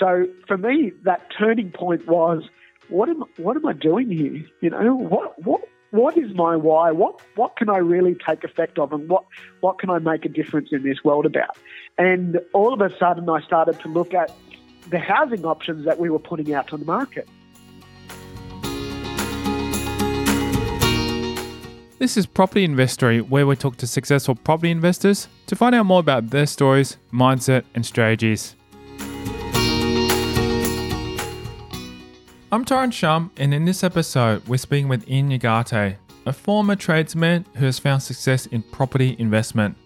So for me, that turning point was, what am I doing here? You know, what is my why? What can I really take effect of, and what can I make a difference in this world about? And all of a sudden, I started to look at the housing options that we were putting out on the market. This is Property Investory, where we talk to successful property investors to find out more about their stories, mindset, and strategies. I'm Taran Shum, and in this episode, we're speaking with Ian Ugarte, a former tradesman who has found success in property investment.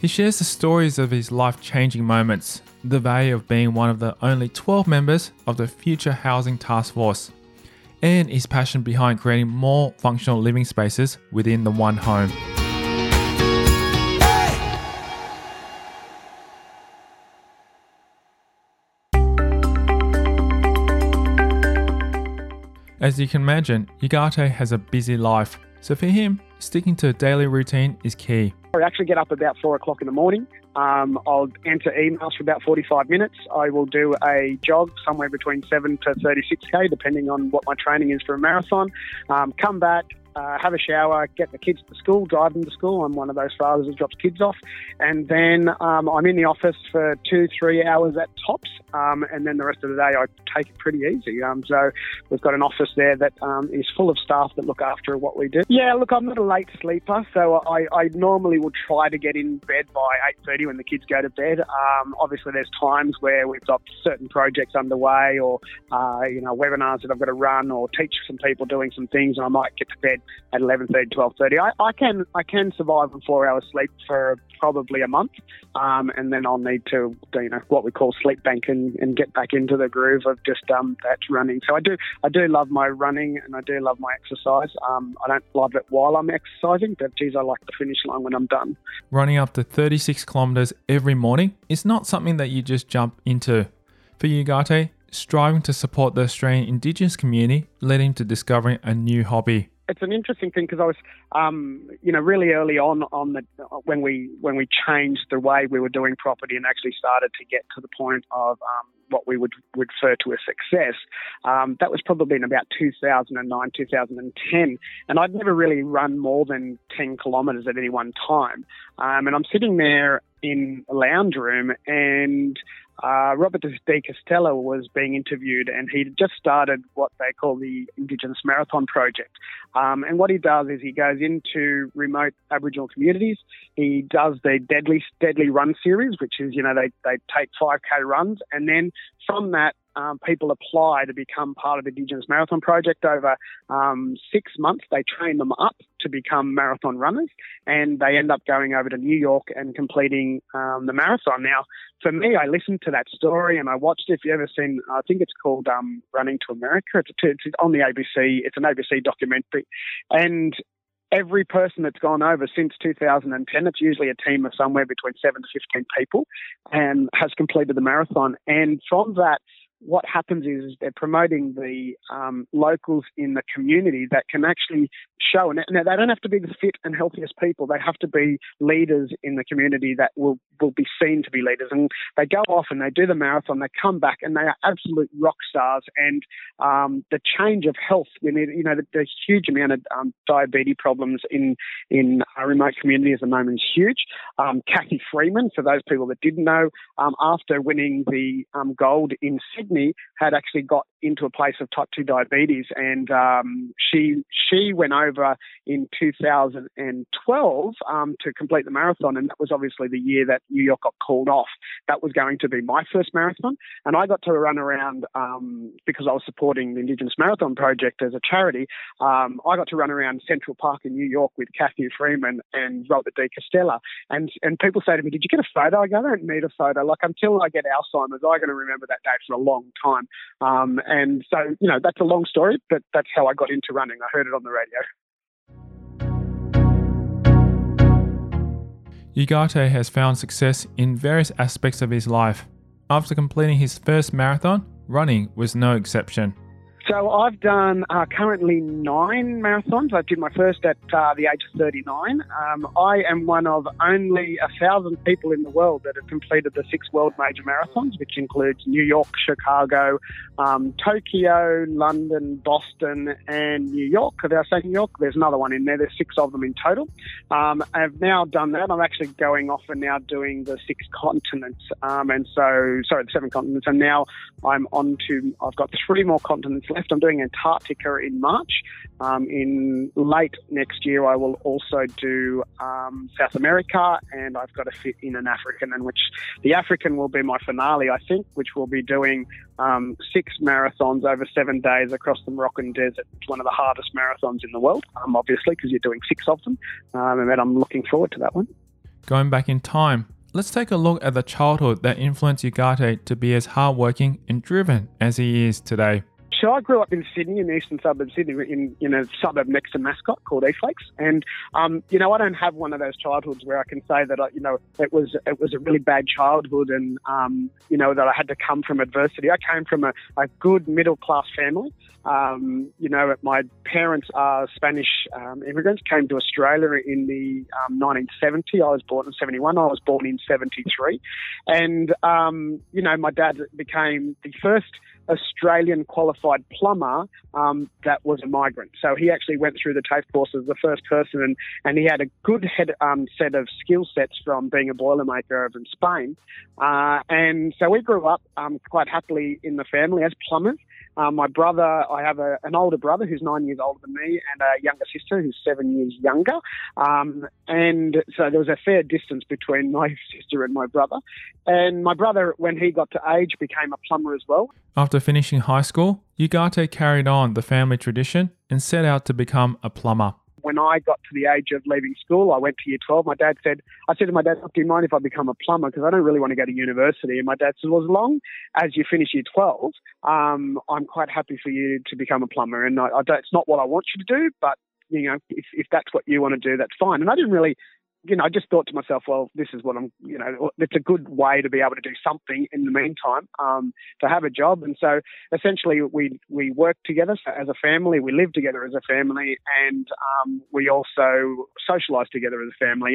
He shares the stories of his life-changing moments, the value of being one of the only 12 members of the Future Housing Task Force, and his passion behind creating more functional living spaces within the one home. As you can imagine, Ugarte has a busy life, so for him, sticking to a daily routine is key. I actually get up about 4 o'clock in the morning. I'll enter emails for about 45 minutes. I will do a jog somewhere between 7 to 36K, depending on what my training is for a marathon. Come back, have a shower, get the kids to school, drive them to school. I'm one of those fathers that drops kids off. And then I'm in the office for 2-3 hours at tops. And then the rest of the day, I take it pretty easy. So we've got an office there that is full of staff that look after what we do. Yeah, look, I'm not a late sleeper, so I normally will try to get in bed by 8:30 when the kids go to bed. Obviously, there's times where we've got certain projects underway, or webinars that I've got to run, or teach some people doing some things, and I might get to bed at 11:30, 12:30. I can survive on 4 hours sleep for probably a month, and then I'll need to do, what we call sleep banking, and get back into the groove of just that running. So I do love my running, and I do love my exercise. I don't love it while I'm exercising, but geez, I like the finish line when I'm done. Running up to 36 kilometres every morning is not something that you just jump into. For Ugarte, striving to support the Australian Indigenous community led him to discovering a new hobby. It's an interesting thing, because I was, really early when we changed the way we were doing property and actually started to get to the point of what we would refer to as success. That was probably in about 2009, 2010. And I'd never really run more than 10 kilometres at any one time. And I'm sitting there in a lounge room, and Robert de Castella was being interviewed, and he'd just started what they call the Indigenous Marathon Project. And what he does is he goes into remote Aboriginal communities. He does the Deadly Run series, which is, they take 5K runs. And then from that, people apply to become part of the Indigenous Marathon Project over 6 months. They train them up to become marathon runners, and they end up going over to New York and completing the marathon. Now, for me, I listened to that story and I watched it. If you've ever seen, I think it's called Running to America. It's on the ABC. It's an ABC documentary. And every person that's gone over since 2010, it's usually a team of somewhere between 7 to 15 people, and has completed the marathon. And from that, what happens is they're promoting the locals in the community that can actually show. And now, they don't have to be the fit and healthiest people. They have to be leaders in the community that will be seen to be leaders. And they go off and they do the marathon. They come back and they are absolute rock stars. And the change of health, the huge amount of diabetes problems in our remote community at the moment is huge. Cathy Freeman, for those people that didn't know, after winning the gold in Sydney, had actually got into a place of type 2 diabetes, and she went over in 2012 to complete the marathon, and that was obviously the year that New York got called off. That was going to be my first marathon, and I got to run around because I was supporting the Indigenous Marathon Project as a charity. I got to run around Central Park in New York with Cathy Freeman and Robert de Castella, and people say to me, "Did you get a photo?" I go, "I don't need a photo. Like, until I get Alzheimer's, I'm going to remember that day for a long time." And so, that's a long story, but that's how I got into running. I heard it on the radio. Ugarte has found success in various aspects of his life. After completing his first marathon, running was no exception. So I've done currently 9 marathons. I did my first at the age of 39. I am one of only 1,000 people in the world that have completed the 6 world major marathons, which includes New York, Chicago, Tokyo, London, Boston, and New York. Did I say New York? There's another one in there. There's 6 of them in total. I've now done that. I'm actually going off and now doing the 6 continents. The 7 continents. And now I've got 3 more continents left. I'm doing Antarctica in March. In late next year, I will also do South America, and I've got to fit in an African, in which the African will be my finale, I think, which will be doing 6 marathons over 7 days across the Moroccan desert. It's one of the hardest marathons in the world, obviously, because you're doing 6 of them, and I'm looking forward to that one. Going back in time, let's take a look at the childhood that influenced Ugarte to be as hardworking and driven as he is today. So I grew up in Sydney, in the eastern suburb of Sydney, in a suburb next to Mascot called Eastlakes. And, I don't have one of those childhoods where I can say that, it was a really bad childhood and, that I had to come from adversity. I came from a good middle-class family. My parents are Spanish immigrants, came to Australia in the 1970. I was born in 71. I was born in 73. And, my dad became the first Australian qualified plumber that was a migrant. So he actually went through the TAFE course as the first person, and he had a good set of skill sets from being a boilermaker over in Spain. And so we grew up quite happily in the family as plumbers. My brother, I have an older brother who's 9 years older than me and a younger sister who's 7 years younger. And so there was a fair distance between my sister and my brother. And my brother, when he got to age, became a plumber as well. After finishing high school, Ugarte carried on the family tradition and set out to become a plumber. When I got to the age of leaving school, I went to year 12. I said to my dad, do you mind if I become a plumber? Because I don't really want to go to university. And my dad said, well, as long as you finish year 12, I'm quite happy for you to become a plumber. And it's not what I want you to do, but, if that's what you want to do, that's fine. And I didn't really... I just thought to myself, well, this is what I'm, it's a good way to be able to do something in the meantime, to have a job. And so essentially we worked together as a family, we lived together as a family, and we also socialised together as a family.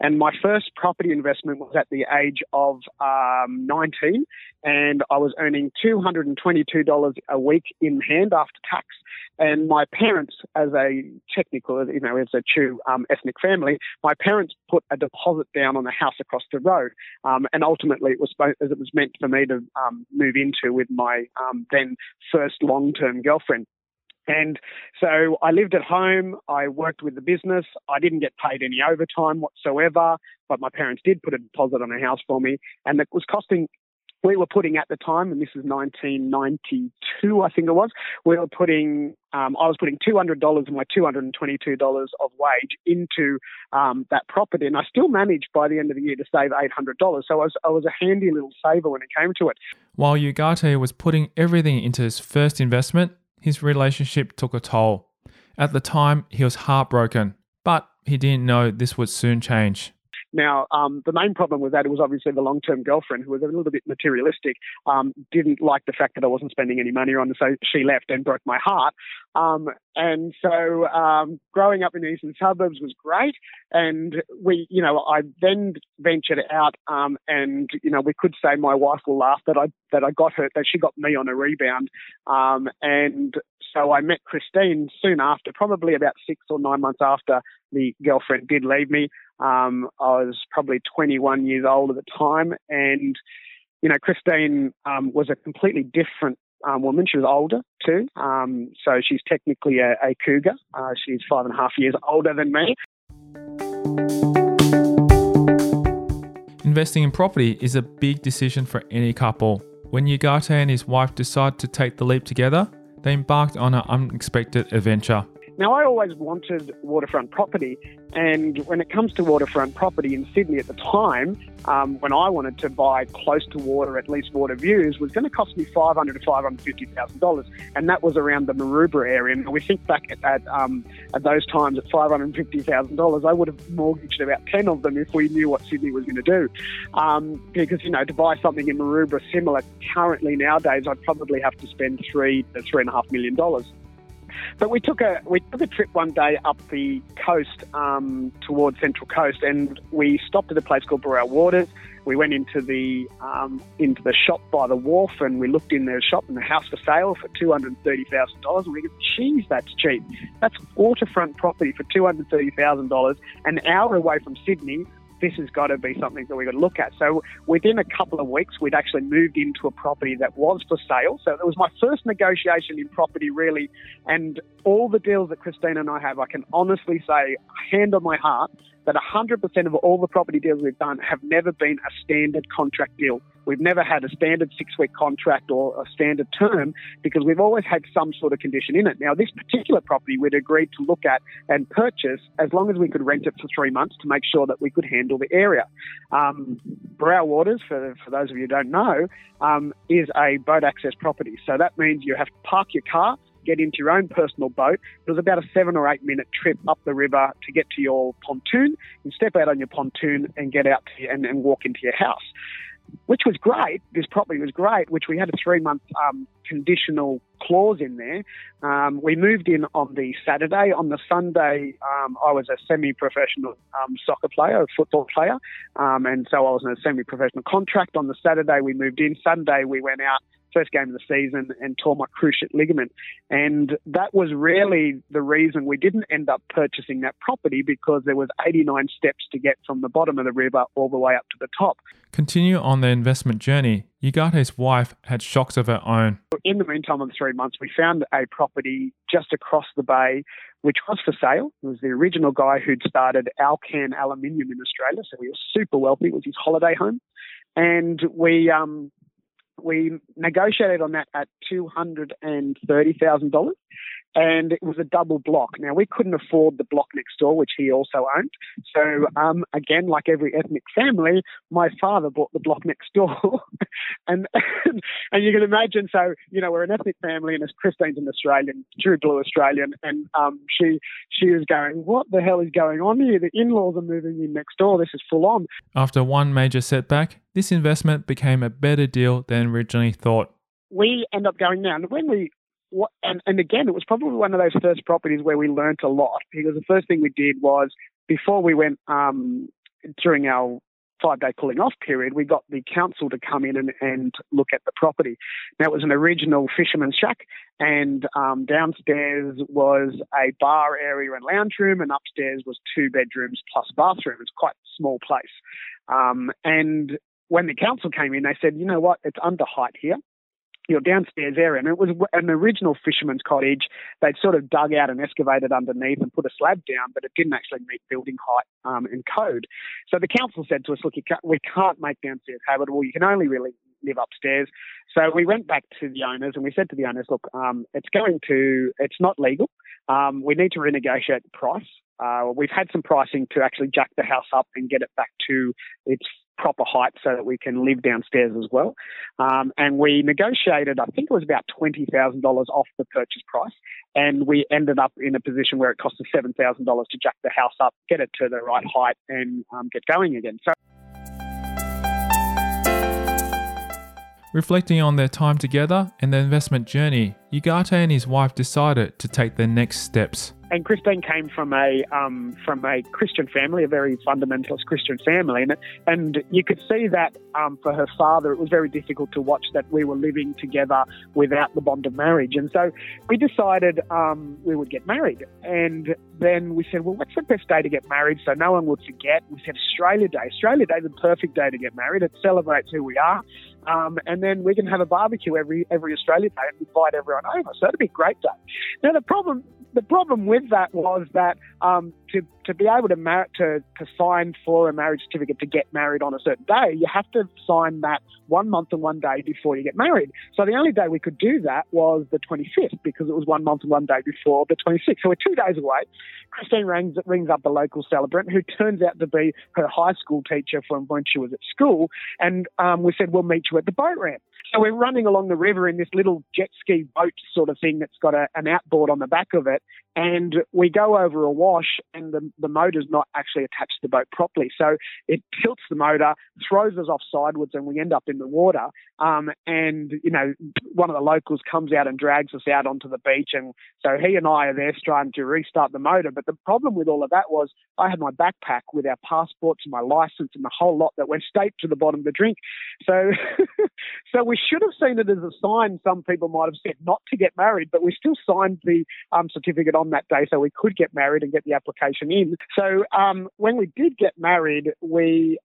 And my first property investment was at the age of 19, and I was earning $222 a week in hand after tax. And my parents, as a technical, as a Chu ethnic family, my parents put a deposit down on a house across the road. And ultimately, it was meant for me to move into with my then first long-term girlfriend. And so I lived at home, I worked with the business, I didn't get paid any overtime whatsoever, but my parents did put a deposit on a house for me, and it was costing... We were putting at the time, and this is 1992, I think it was, I was putting $200 of my $222 of wage into that property, and I still managed by the end of the year to save $800. So I was a handy little saver when it came to it. While Ugarte was putting everything into his first investment, his relationship took a toll. At the time, he was heartbroken, but he didn't know this would soon change. Now, the main problem with that was obviously the long-term girlfriend, who was a little bit materialistic, didn't like the fact that I wasn't spending any money on it, so she left and broke my heart. And so growing up in the eastern suburbs was great, and I then ventured out, and we could say my wife will laugh that she got me on a rebound, and so I met Christine soon after, probably about 6 or 9 months after the girlfriend did leave me. I was probably 21 years old at the time, and, Christine was a completely different woman. She was older too, so she's technically a cougar. She's 5.5 years older than me. Investing in property is a big decision for any couple. When Ugarte and his wife decided to take the leap together, they embarked on an unexpected adventure. Now, I always wanted waterfront property, and when it comes to waterfront property in Sydney at the time, when I wanted to buy close to water, at least water views, was going to cost me $500,000 to $550,000, and that was around the Maroubra area. And we think back at those times at $550,000, I would have mortgaged about 10 of them if we knew what Sydney was going to do. Because, you know, to buy something in Maroubra similar currently nowadays, I'd probably have to spend $3 to $3.5 million. But we took a trip one day up the coast towards Central Coast, and we stopped at a place called Burrill Waters. We went into the shop by the wharf, and we looked in their shop, and the house for sale for $230,000. And we go, geez, that's cheap. That's waterfront property for $230,000, an hour away from Sydney. This has got to be something that we've got to look at. So within a couple of weeks, we'd actually moved into a property that was for sale. So it was my first negotiation in property, really. And all the deals that Christina and I have, I can honestly say, hand on my heart, that 100% of all the property deals we've done have never been a standard contract deal. We've never had a standard 6-week contract or a standard term, because we've always had some sort of condition in it. Now, this particular property we'd agreed to look at and purchase as long as we could rent it for 3 months to make sure that we could handle the area. Burrill Waters, for those of you who don't know, is a boat access property. So that means you have to park your car, get into your own personal boat. It was about a 7 or 8 minute trip up the river to get to your pontoon. You step out on your pontoon and get out to and walk into your house, which was great. This property was great, which we had a 3-month conditional clause in there. We moved in on the Saturday. On the Sunday, I was a semi-professional soccer player, a football player, and so I was in a semi-professional contract. On the Saturday, we moved in. Sunday, we went out, first game of the season, and tore my cruciate ligament. And that was really the reason we didn't end up purchasing that property, because there was 89 steps to get from the bottom of the river all the way up to the top. Continue on their investment journey. Ugarte's wife had shocks of her own. In the meantime, in 3 months, we found a property just across the bay, which was for sale. It was the original guy who'd started Alcan Aluminium in Australia, so he was super wealthy. It was his holiday home. And we negotiated on that at $230,000, and it was a double block. Now, we couldn't afford the block next door, which he also owned. So, again, like every ethnic family, my father bought the block next door. and you can imagine, so, you know, we're an ethnic family, and as Christine's an Australian, true blue Australian, and she was going, what the hell is going on here? The in-laws are moving in next door. This is full on. After one major setback, this investment became a better deal than originally thought. We end up going down. And again, it was probably one of those first properties where we learnt a lot, because the first thing we did was, before we went during our 5-day cooling off period, we got the council to come in and look at the property. Now, it was an original fisherman's shack, and downstairs was a bar area and lounge room, and upstairs was 2 bedrooms plus bathroom. It's quite a small place. And when the council came in, they said, you know what, it's under height here. Your downstairs area, and it was an original fisherman's cottage. They'd sort of dug out and excavated underneath and put a slab down, but it didn't actually meet building height and code. So the council said to us, look, we can't make downstairs habitable. You can only really live upstairs. So we went back to the owners, and we said to the owners, look, it's not legal. We need to renegotiate the price. We've had some pricing to actually jack the house up and get it back to its proper height so that we can live downstairs as well. And we negotiated, I think it was about $20,000 off the purchase price. And we ended up in a position where it cost us $7,000 to jack the house up, get it to the right height, and get going again. So, reflecting on their time together and their investment journey, Ugarte and his wife decided to take their next steps. And Christine came from a Christian family, a very fundamentalist Christian family, and you could see that for her father, it was very difficult to watch that we were living together without the bond of marriage. And so we decided we would get married. And then we said, well, what's the best day to get married so no one would forget? We said Australia Day. Australia Day is the perfect day to get married. It celebrates who we are. And then we can have a barbecue every Australia Day and invite everyone over. So it'd be a great day. Now, the problem the problem with that was that to be able to sign for a marriage certificate to get married on a certain day, you have to sign that 1 month and 1 day before you get married. So the only day we could do that was the 25th, because it was 1 month and 1 day before the 26th. So we're 2 days away. Christine rings up the local celebrant, who turns out to be her high school teacher from when she was at school. And we said, we'll meet you at the boat ramp. So we're running along the river in this little jet ski boat sort of thing that's got an outboard on the back of it. And we go over a wash, and the motor's not actually attached to the boat properly. So it tilts the motor, throws us off sidewards, and we end up in the water. And one of the locals comes out and drags us out onto the beach. And so he and I are there trying to restart the motor. But the problem with all of that was I had my backpack with our passports and my license and the whole lot that went straight to the bottom of the drink. So we should have seen it as a sign. Some people might have said not to get married, but we still signed the certificate on that day so we could get married and get the application in. So when we did get married, we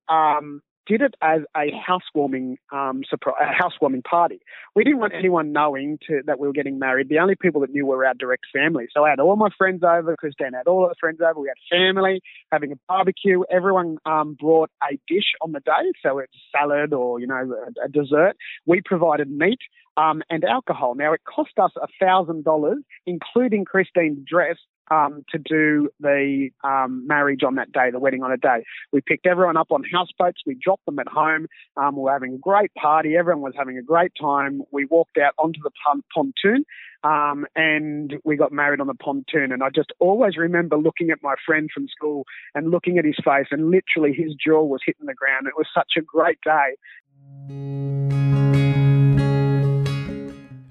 did it as a housewarming party. We didn't want anyone knowing that we were getting married. The only people that knew were our direct family. So I had all my friends over, Christine had all her friends over. We had family having a barbecue. Everyone brought a dish on the day. So it's salad or, a dessert. We provided meat and alcohol. Now, it cost us $1,000, including Christine's dress, to do the marriage on that day, the wedding on a day. We picked everyone up on houseboats. We dropped them at home. We were having a great party. Everyone was having a great time. We walked out onto the pontoon and we got married on the pontoon. And I just always remember looking at my friend from school and looking at his face, and literally his jaw was hitting the ground. It was such a great day.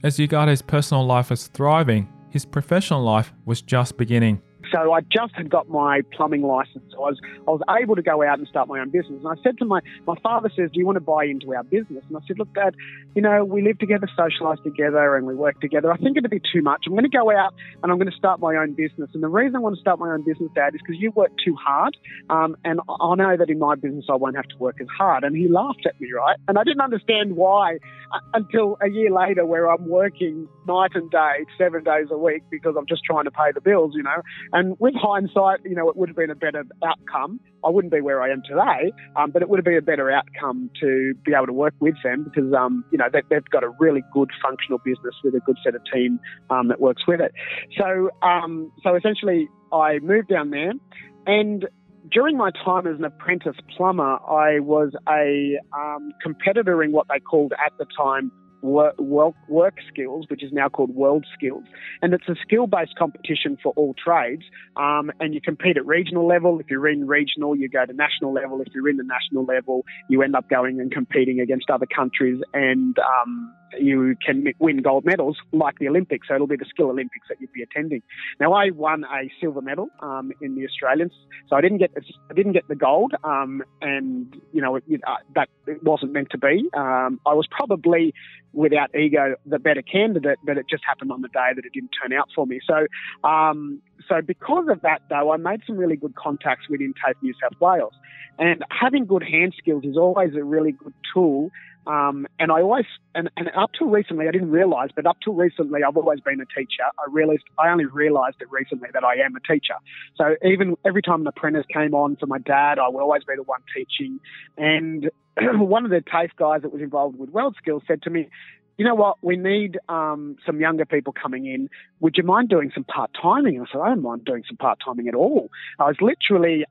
As Ugarte's personal life was thriving, his professional life was just beginning. So I just had got my plumbing license. So I was able to go out and start my own business. And I said to my father says, do you want to buy into our business? And I said, look, Dad, we live together, socialise together, and we work together. I think it'd be too much. I'm going to go out and I'm going to start my own business. And the reason I want to start my own business, Dad, is because you work too hard. And I know that in my business, I won't have to work as hard. And he laughed at me, right? And I didn't understand why until a year later, where I'm working night and day, 7 days a week, because I'm just trying to pay the bills, And with hindsight, it would have been a better outcome. I wouldn't be where I am today, but it would have been a better outcome to be able to work with them because, they've got a really good functional business with a good set of team that works with it. So essentially, I moved down there, and during my time as an apprentice plumber, I was a competitor in what they called at the time WorkSkills, which is now called WorldSkills, and it's a skill-based competition for all trades. And you compete at regional level. If you're in regional, you go to national level. If you're in the national level, you end up going and competing against other countries, and you can win gold medals like the Olympics. So it'll be the Skill Olympics that you'd be attending. Now, I won a silver medal in the Australians, so I didn't get the gold, and that it wasn't meant to be. I was probably, without ego, the better candidate, but it just happened on the day that it didn't turn out for me. So because of that, though, I made some really good contacts within TAFE New South Wales, and having good hand skills is always a really good tool. And I always, and up till recently, I didn't realise, but up till recently, I've always been a teacher. I only realised it recently that I am a teacher. So even every time an apprentice came on for my dad, I would always be the one teaching. And one of the TAFE guys that was involved with WorldSkills said to me, you know what, we need some younger people coming in. Would you mind doing some part-timing? I said, I don't mind doing some part-timing at all. I was literally...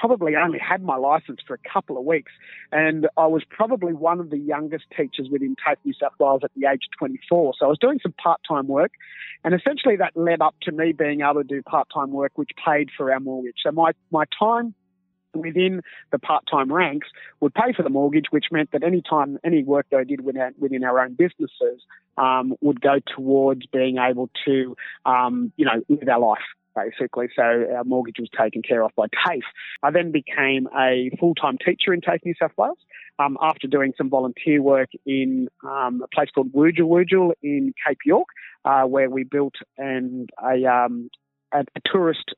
probably only had my license for a couple of weeks, and I was probably one of the youngest teachers within TAFE New South Wales at the age of 24. So I was doing some part-time work, and essentially that led up to me being able to do part-time work, which paid for our mortgage. So my time within the part-time ranks would pay for the mortgage, which meant that any time, any work that I did within our own businesses would go towards being able to, live our life. Basically, so our mortgage was taken care of by TAFE. I then became a full-time teacher in TAFE New South Wales after doing some volunteer work in a place called Wudgel Wudgel in Cape York, where we built a tourist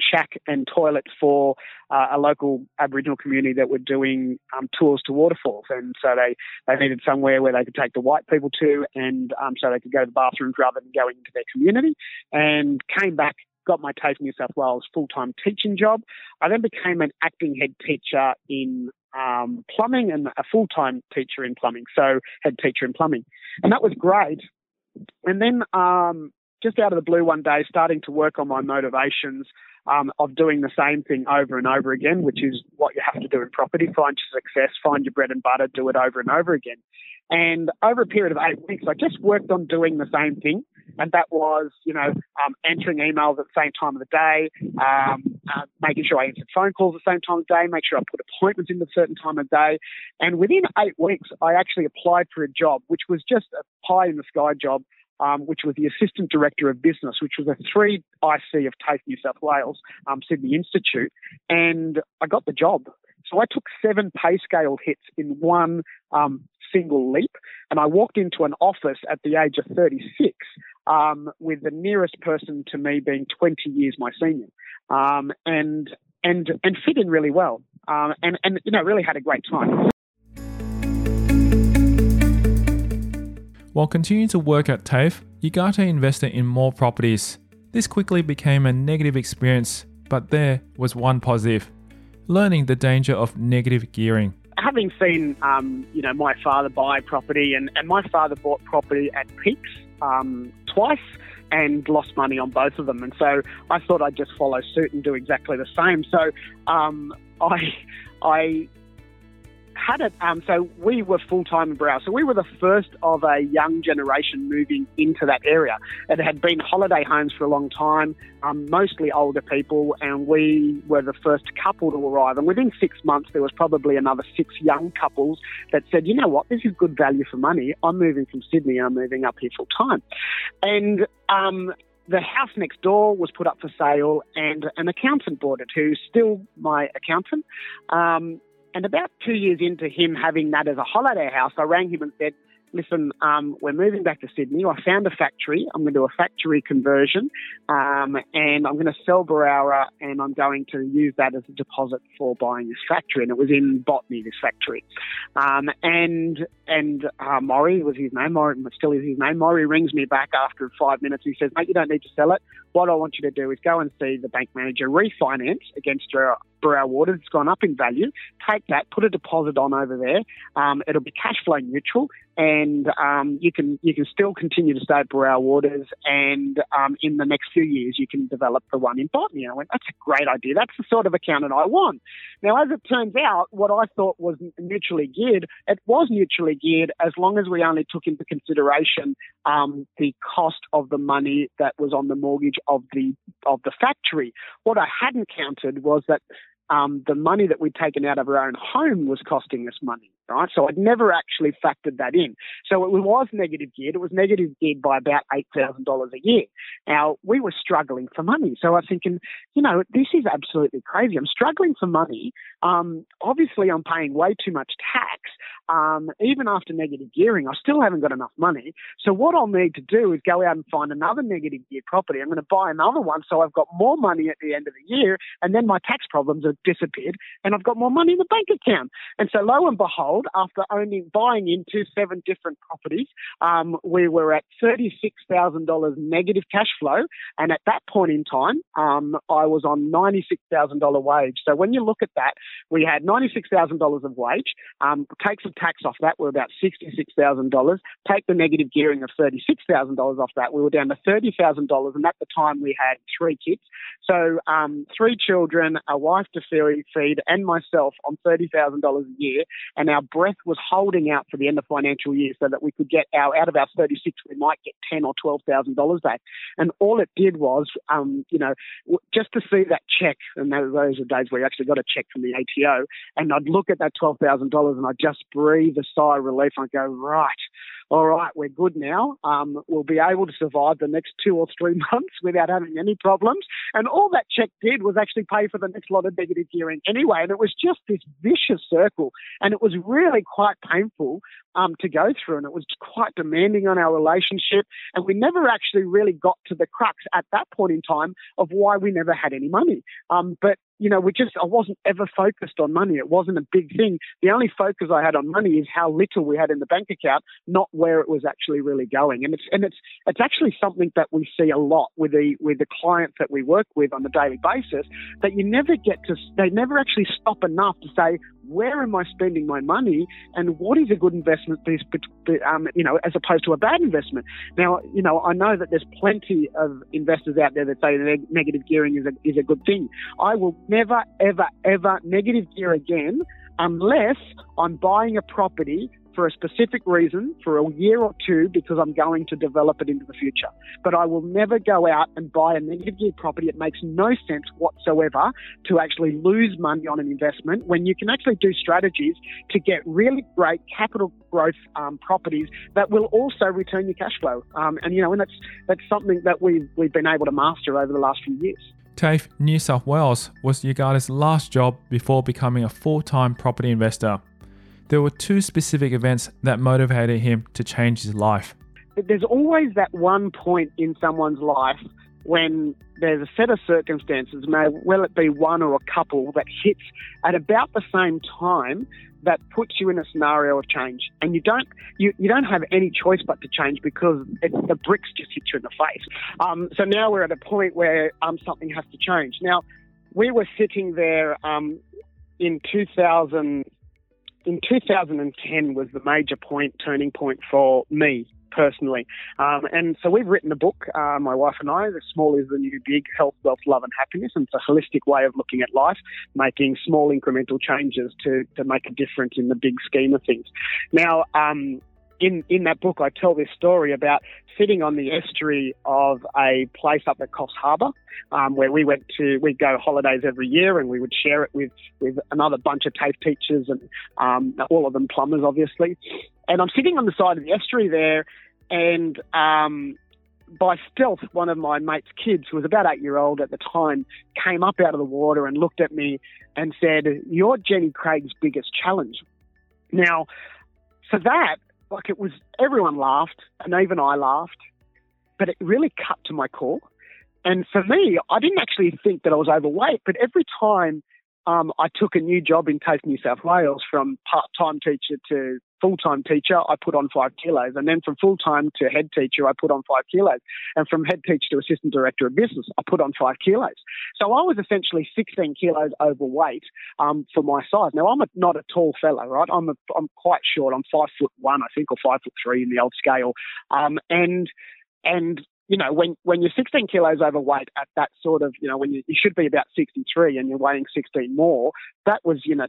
shack and toilet for a local Aboriginal community that were doing tours to waterfalls. And so they needed somewhere where they could take the white people to, and so they could go to the bathrooms rather than going into their community. And came back, got my TAFE New South Wales full-time teaching job. I then became an acting head teacher in plumbing and a full-time teacher in plumbing, so head teacher in plumbing. And that was great. And then just out of the blue one day, starting to work on my motivations of doing the same thing over and over again, which is what you have to do in property, find your success, find your bread and butter, do it over and over again. And over a period of 8 weeks, I just worked on doing the same thing. And that was, answering emails at the same time of the day, making sure I answered phone calls at the same time of the day, make sure I put appointments in at a certain time of day. And within 8 weeks, I actually applied for a job, which was just a pie-in-the-sky job, which was the Assistant Director of Business, which was a 3IC of TAFE New South Wales, Sydney Institute. And I got the job. So I took 7 pay scale hits in one single leap, and I walked into an office at the age of 36 with the nearest person to me being 20 years my senior, and fit in really well, and really had a great time. While continuing to work at TAFE, Ugarte invested in more properties. This quickly became a negative experience, but there was one positive: learning the danger of negative gearing. Having seen, my father buy property, and my father bought property at peaks twice and lost money on both of them. And so I thought I'd just follow suit and do exactly the same. So I had it. So we were full-time in Burrill. So we were the first of a young generation moving into that area. It had been holiday homes for a long time, mostly older people, and we were the first couple to arrive. And within 6 months, there was probably another 6 young couples that said, you know what, this is good value for money. I'm moving from Sydney. I'm moving up here full-time. And the house next door was put up for sale, and an accountant bought it, who's still my accountant. And about 2 years into him having that as a holiday house, I rang him and said, listen, we're moving back to Sydney. I found a factory. I'm going to do a factory conversion, and I'm going to sell Burrill, and I'm going to use that as a deposit for buying this factory. And it was in Botany, this factory. Maury was his name. Maury still is his name. Maury rings me back after 5 minutes. He says, mate, you don't need to sell it. What I want you to do is go and see the bank manager, refinance against Burrill Waters. It's gone up in value. Take that, put a deposit on over there. It'll be cash flow neutral, and you can still continue to stay at Burrill Waters, and in the next few years you can develop the one in Botany. I went, that's a great idea. That's the sort of accountant I want. Now, as it turns out, what I thought was mutually geared, it was mutually geared as long as we only took into consideration the cost of the money that was on the mortgage of the factory. What I hadn't counted was that the money that we'd taken out of our own home was costing us money, right? So I'd never actually factored that in. So it was negative geared. It was negative geared by about $8,000 a year. Now, we were struggling for money. So I was thinking, this is absolutely crazy. I'm struggling for money. Obviously, I'm paying way too much tax. Even after negative gearing, I still haven't got enough money. So what I'll need to do is go out and find another negative geared property. I'm going to buy another one so I've got more money at the end of the year, and then my tax problems have disappeared and I've got more money in the bank account. And so lo and behold, after only buying into 7 different properties, we were at $36,000 negative cash flow. And at that point in time, I was on $96,000 wage. So when you look at that, we had $96,000 of wage. Take some tax off that, we're about $66,000. Take the negative gearing of $36,000 off that, we were down to $30,000. And at the time, we had 3 kids. So 3 children, a wife to feed, and myself on $30,000 a year. And our breath was holding out for the end of financial year so that we could get out of our 36, we might get $10,000 or $12,000 back. And all it did was, just to see that check, and those were days where you actually got a check from the ATO, and I'd look at that $12,000 and I'd just breathe a sigh of relief and I'd go, right, all right, we're good now. We'll be able to survive the next 2 or 3 months without having any problems. And all that check did was actually pay for the next lot of negative gearing anyway. And it was just this vicious circle. And it was really quite painful to go through. And it was quite demanding on our relationship. And we never actually really got to the crux at that point in time of why we never had any money. But you know, I wasn't ever focused on money. It wasn't a big thing. The only focus I had on money is how little we had in the bank account, not where it was actually really going. And it's actually something that we see a lot with the clients that we work with on a daily basis, that you never they never actually stop enough to say, where am I spending my money and what is a good investment, as opposed to a bad investment? Now, you know, I know that there's plenty of investors out there that say negative gearing is a good thing. I will never, ever, ever negative gear again unless I'm buying a property for a specific reason for a year or two because I'm going to develop it into the future. But I will never go out and buy a negative gear property. It makes no sense whatsoever to actually lose money on an investment when you can actually do strategies to get really great capital growth properties that will also return your cash flow. And that's something that we've been able to master over the last few years. TAFE New South Wales was Ugarte's last job before becoming a full-time property investor. There were 2 specific events that motivated him to change his life. There's always that one point in someone's life when there's a set of circumstances, may well it be one or a couple, that hits at about the same time that puts you in a scenario of change. And you don't have any choice but to change because the bricks just hit you in the face. So now we're at a point where something has to change. Now, we were sitting there in 2010 was the major turning point for me personally. And so we've written a book, my wife and I, The Small is the New Big, Health, Wealth, Love and Happiness. And it's a holistic way of looking at life, making small incremental changes to make a difference in the big scheme of things. Now, in that book, I tell this story about sitting on the estuary of a place up at Coffs Harbour, where we'd go holidays every year and we would share it with another bunch of TAFE teachers and all of them plumbers, obviously. And I'm sitting on the side of the estuary there and by stealth, one of my mate's kids, who was about 8-year-old at the time, came up out of the water and looked at me and said, "You're Jenny Craig's biggest challenge." Now, for that, everyone laughed and even I laughed, but it really cut to my core. And for me, I didn't actually think that I was overweight, but every time I took a new job in TAFE New South Wales, from part-time teacher to full-time teacher, I put on 5 kilos. And then from full-time to head teacher, I put on 5 kilos. And from head teacher to assistant director of business, I put on 5 kilos. So I was essentially 16 kilos overweight for my size. Now, I'm not a tall fellow, right? I'm quite short. I'm 5'1", I think, or 5'3" in the old scale. You know, when you're 16 kilos overweight at that sort of, you know, when you should be about 63 and you're weighing 16 more, that was a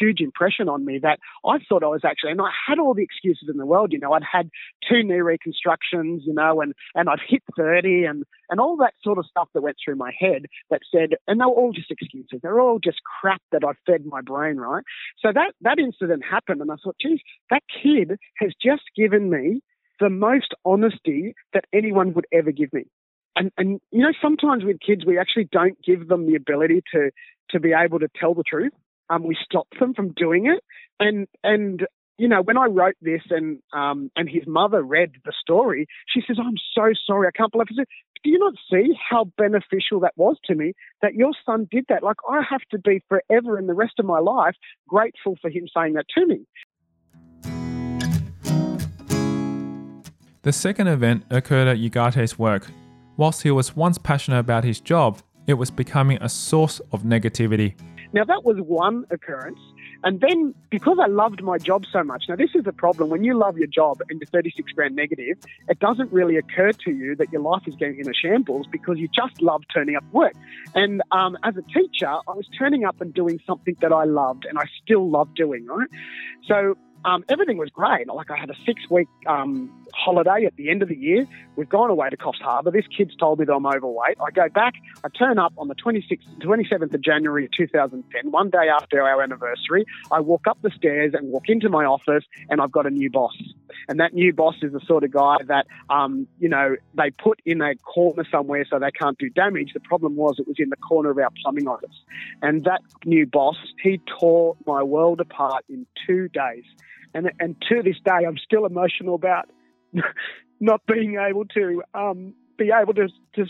huge impression on me that I thought I was actually, and I had all the excuses in the world, you know, I'd had 2 knee reconstructions, you know, and I'd hit 30 and all that sort of stuff that went through my head that said, and they were all just excuses. They're all just crap that I fed my brain, right? So that incident happened and I thought, geez, that kid has just given me the most honesty that anyone would ever give me. And you know, sometimes with kids, we actually don't give them the ability to be able to tell the truth. We stop them from doing it. And you know, when I wrote this and his mother read the story, she says, "I'm so sorry, I can't believe it." Do you not see how beneficial that was to me that your son did that? Like, I have to be forever in the rest of my life grateful for him saying that to me. The second event occurred at Ugarte's work. Whilst he was once passionate about his job, it was becoming a source of negativity. Now, that was one occurrence. And then, because I loved my job so much, now this is the problem. When you love your job and you're 36 grand negative, it doesn't really occur to you that your life is going in a shambles because you just love turning up work. And as a teacher, I was turning up and doing something that I loved and I still love doing, right? So Everything was great. Like, I had a 6-week holiday at the end of the year. We've gone away to Coffs Harbour. This kid's told me that I'm overweight. I go back. I turn up on the 27th of January 2010, one day after our anniversary. I walk up the stairs and walk into my office, and I've got a new boss. And that new boss is the sort of guy that, you know, they put in a corner somewhere so they can't do damage. The problem was it was in the corner of our plumbing office. And that new boss, he tore my world apart in 2 days. And to this day, I'm still emotional about not being able to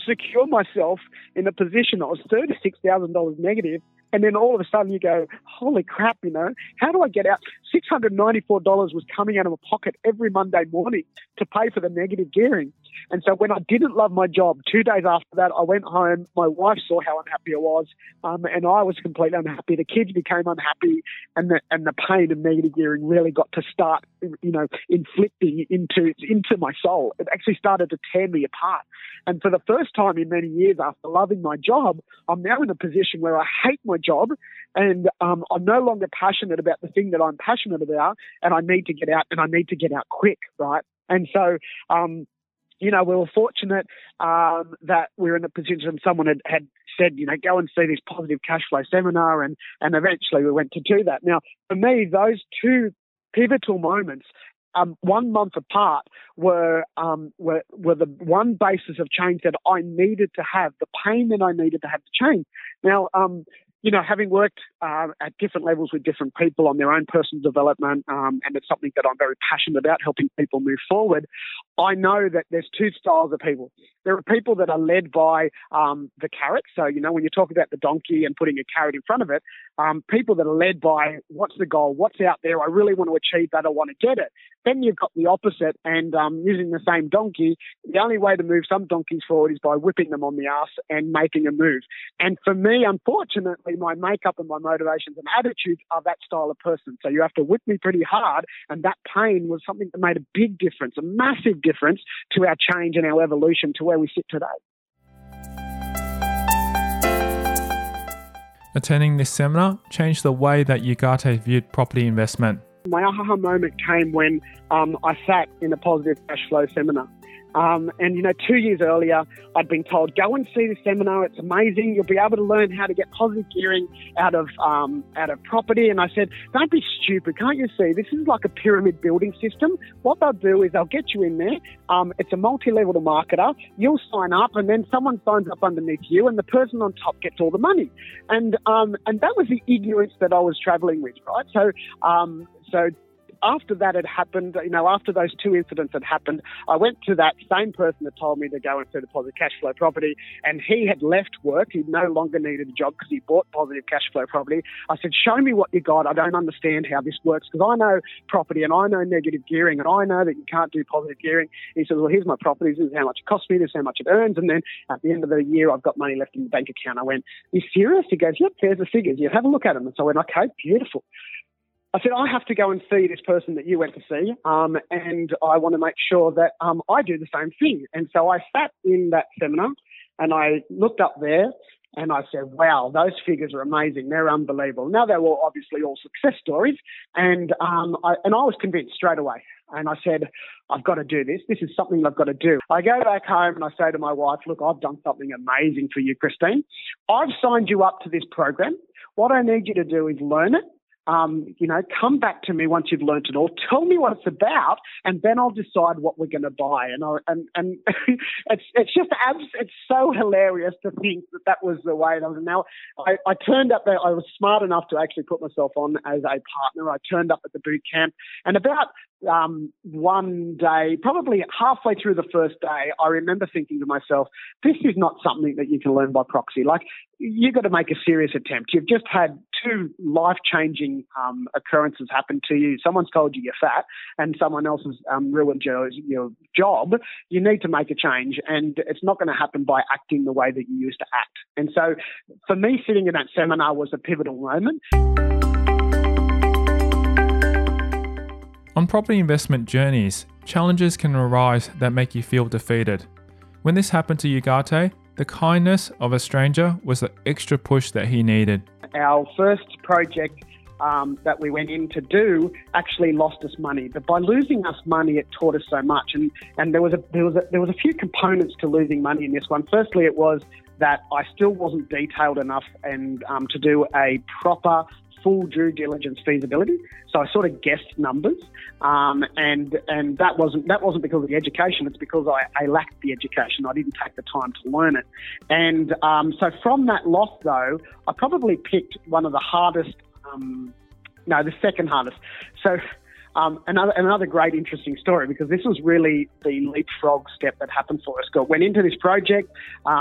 secure myself in a position that was $36,000 negative. And then all of a sudden you go, holy crap, you know, how do I get out? $694 was coming out of my pocket every Monday morning to pay for the negative gearing. And so when I didn't love my job, 2 days after that, I went home. My wife saw how unhappy I was, and I was completely unhappy. The kids became unhappy, and the pain of negative gearing really got to start, you know, inflicting into my soul. It actually started to tear me apart. And for the first time in many years, after loving my job, I'm now in a position where I hate my job, and I'm no longer passionate about the thing that I'm passionate about, and I need to get out, and I need to get out quick, right? And so, you know, we were fortunate that we were in a position. Someone had said, you know, go and see this positive cash flow seminar, and eventually we went to do that. Now, for me, those two pivotal moments, 1 month apart, were the one basis of change that I needed to have, the pain that I needed to have to change. Now, you know, having worked at different levels with different people on their own personal development, and it's something that I'm very passionate about, helping people move forward, I know that there's two styles of people. There are people that are led by the carrot. So, you know, when you talk about the donkey and putting a carrot in front of it, people that are led by what's the goal, what's out there, I really want to achieve that, I want to get it. Then you've got the opposite, and using the same donkey, the only way to move some donkeys forward is by whipping them on the ass and making a move. And for me, unfortunately, my makeup and my motivations and attitudes are that style of person. So you have to whip me pretty hard, and that pain was something that made a big difference, a massive difference to our change and our evolution to where we sit today. Attending this seminar changed the way that Ugarte viewed property investment. My aha moment came when I sat in a positive cash flow seminar. And, you know, 2 years earlier, I'd been told, go and see the seminar. It's amazing. You'll be able to learn how to get positive gearing out of property. And I said, don't be stupid. Can't you see? This is like a pyramid building system. What they'll do is they'll get you in there. It's a multi-level to marketer. You'll sign up, and then someone signs up underneath you, and the person on top gets all the money. And that was the ignorance that I was traveling with, right? So after that had happened, you know, after those two incidents had happened, I went to that same person that told me to go and see the positive cash flow property, and he had left work. He no longer needed a job because he bought positive cash flow property. I said, show me what you got. I don't understand how this works because I know property and I know negative gearing and I know that you can't do positive gearing. He says, well, here's my properties. This is how much it cost me. This is how much it earns. And then at the end of the year, I've got money left in the bank account. I went, you serious? He goes, yep, there's the figures. You have a look at them. And so I went, okay, beautiful. I said, I have to go and see this person that you went to see, and I want to make sure that I do the same thing. And so I sat in that seminar and I looked up there and I said, wow, those figures are amazing. They're unbelievable. Now, they were obviously all success stories, and I was convinced straight away. And I said, I've got to do this. This is something I've got to do. I go back home and I say to my wife, look, I've done something amazing for you, Christine. I've signed you up to this program. What I need you to do is learn it. You know, come back to me once you've learnt it all. Tell me what it's about, and then I'll decide what we're going to buy. And it's so hilarious to think that that was the way. And now I turned up there. I was smart enough to actually put myself on as a partner. I turned up at the boot camp, and about one day, probably halfway through the first day, I remember thinking to myself, this is not something that you can learn by proxy. Like, you've got to make a serious attempt. You've just had two life-changing occurrences happen to you. Someone's told you you're fat and someone else has ruined your job. You need to make a change, and it's not going to happen by acting the way that you used to act. And so for me, sitting in that seminar was a pivotal moment. On property investment journeys, challenges can arise that make you feel defeated. When this happened to Ugarte, the kindness of a stranger was the extra push that he needed. Our first project that we went in to do actually lost us money. But by losing us money, it taught us so much. And there was a few components to losing money in this one. Firstly, it was that I still wasn't detailed enough and to do a proper full due diligence feasibility. So I sort of guessed numbers, and that wasn't because of the education. It's because I lacked the education. I didn't take the time to learn it. And so from that loss, though, I probably picked one of the hardest. The second hardest. So. Another great interesting story, because this was really the leapfrog step that happened for us. Went into this project,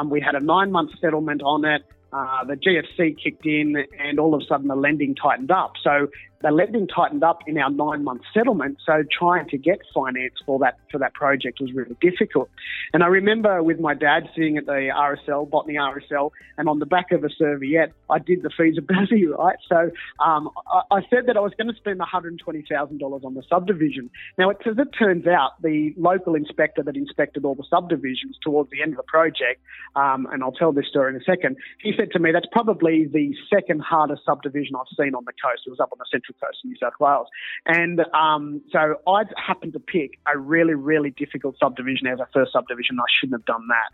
we had a 9-month settlement on it, the GFC kicked in, and all of a sudden the lending tightened up. So the lending tightened up in our 9-month settlement, so trying to get finance for that project was really difficult. And I remember with my dad sitting at the RSL, Botany RSL, and on the back of a serviette, I did the feasibility, right? So I said that I was going to spend $120,000 on the subdivision. Now, as it turns out, the local inspector that inspected all the subdivisions towards the end of the project, and I'll tell this story in a second, he said to me, that's probably the second hardest subdivision I've seen on the coast. It was up on the central coast of New South Wales. And so I happened to pick a really, really difficult subdivision as our first subdivision. I shouldn't have done that.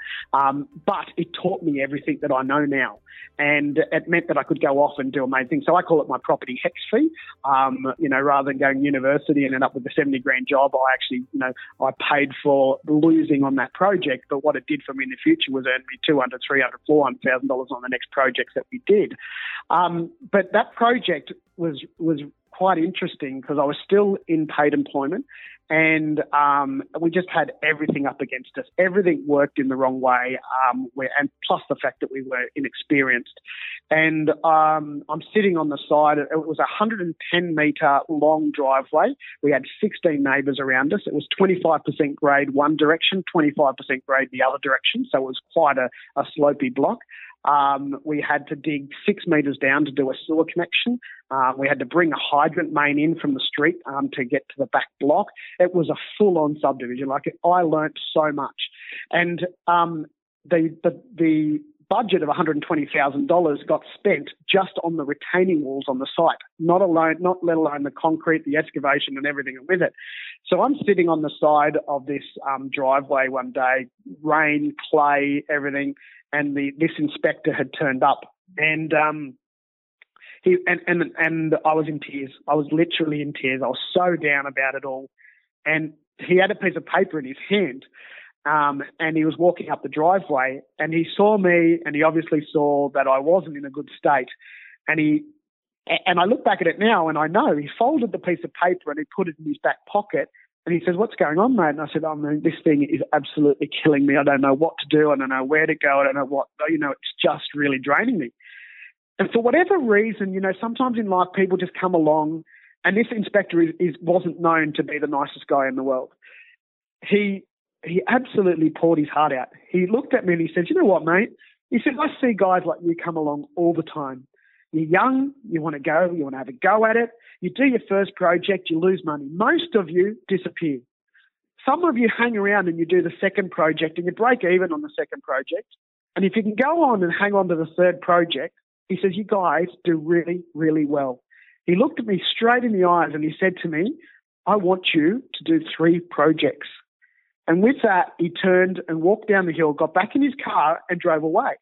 But it taught me everything that I know now. And it meant that I could go off and do amazing things. So I call it my property hex fee. Rather than going to university and end up with a $70,000 job, I actually, I paid for losing on that project. But what it did for me in the future was earn me $200,000, $300,000, $400,000 on the next projects that we did. But that project was quite interesting because I was still in paid employment, and we just had everything up against us. Everything worked in the wrong way, and plus the fact that we were inexperienced. And I'm sitting on the side. It was a 110-metre long driveway. We had 16 neighbours around us. It was 25% grade one direction, 25% grade the other direction, so it was quite a slopey block. We had to dig 6 metres down to do a sewer connection. We had to bring a hydrant main in from the street to get to the back block. It was a full-on subdivision. I learnt so much. And the budget of $120,000 got spent just on the retaining walls on the site, let alone the concrete, the excavation and everything with it. So I'm sitting on the side of this driveway one day, rain, clay, everything, and this inspector had turned up, and he and I was in tears. I was literally in tears. I was so down about it all. And he had a piece of paper in his hand, and he was walking up the driveway, and he saw me, and he obviously saw that I wasn't in a good state. And I look back at it now, and I know he folded the piece of paper and he put it in his back pocket. And he says, "What's going on, mate?" And I said, "This thing is absolutely killing me. I don't know what to do. I don't know where to go. I don't know what, it's just really draining me." And for whatever reason, sometimes in life people just come along, and this inspector wasn't known to be the nicest guy in the world. He absolutely poured his heart out. He looked at me and he said, "You know what, mate?" He said, "I see guys like you come along all the time. You're young, you want to have a go at it. You do your first project, you lose money. Most of you disappear. Some of you hang around and you do the second project and you break even on the second project. And if you can go on and hang on to the third project," he says, "you guys do really, really well." He looked at me straight in the eyes and he said to me, "I want you to do 3 projects." And with that, he turned and walked down the hill, got back in his car and drove away.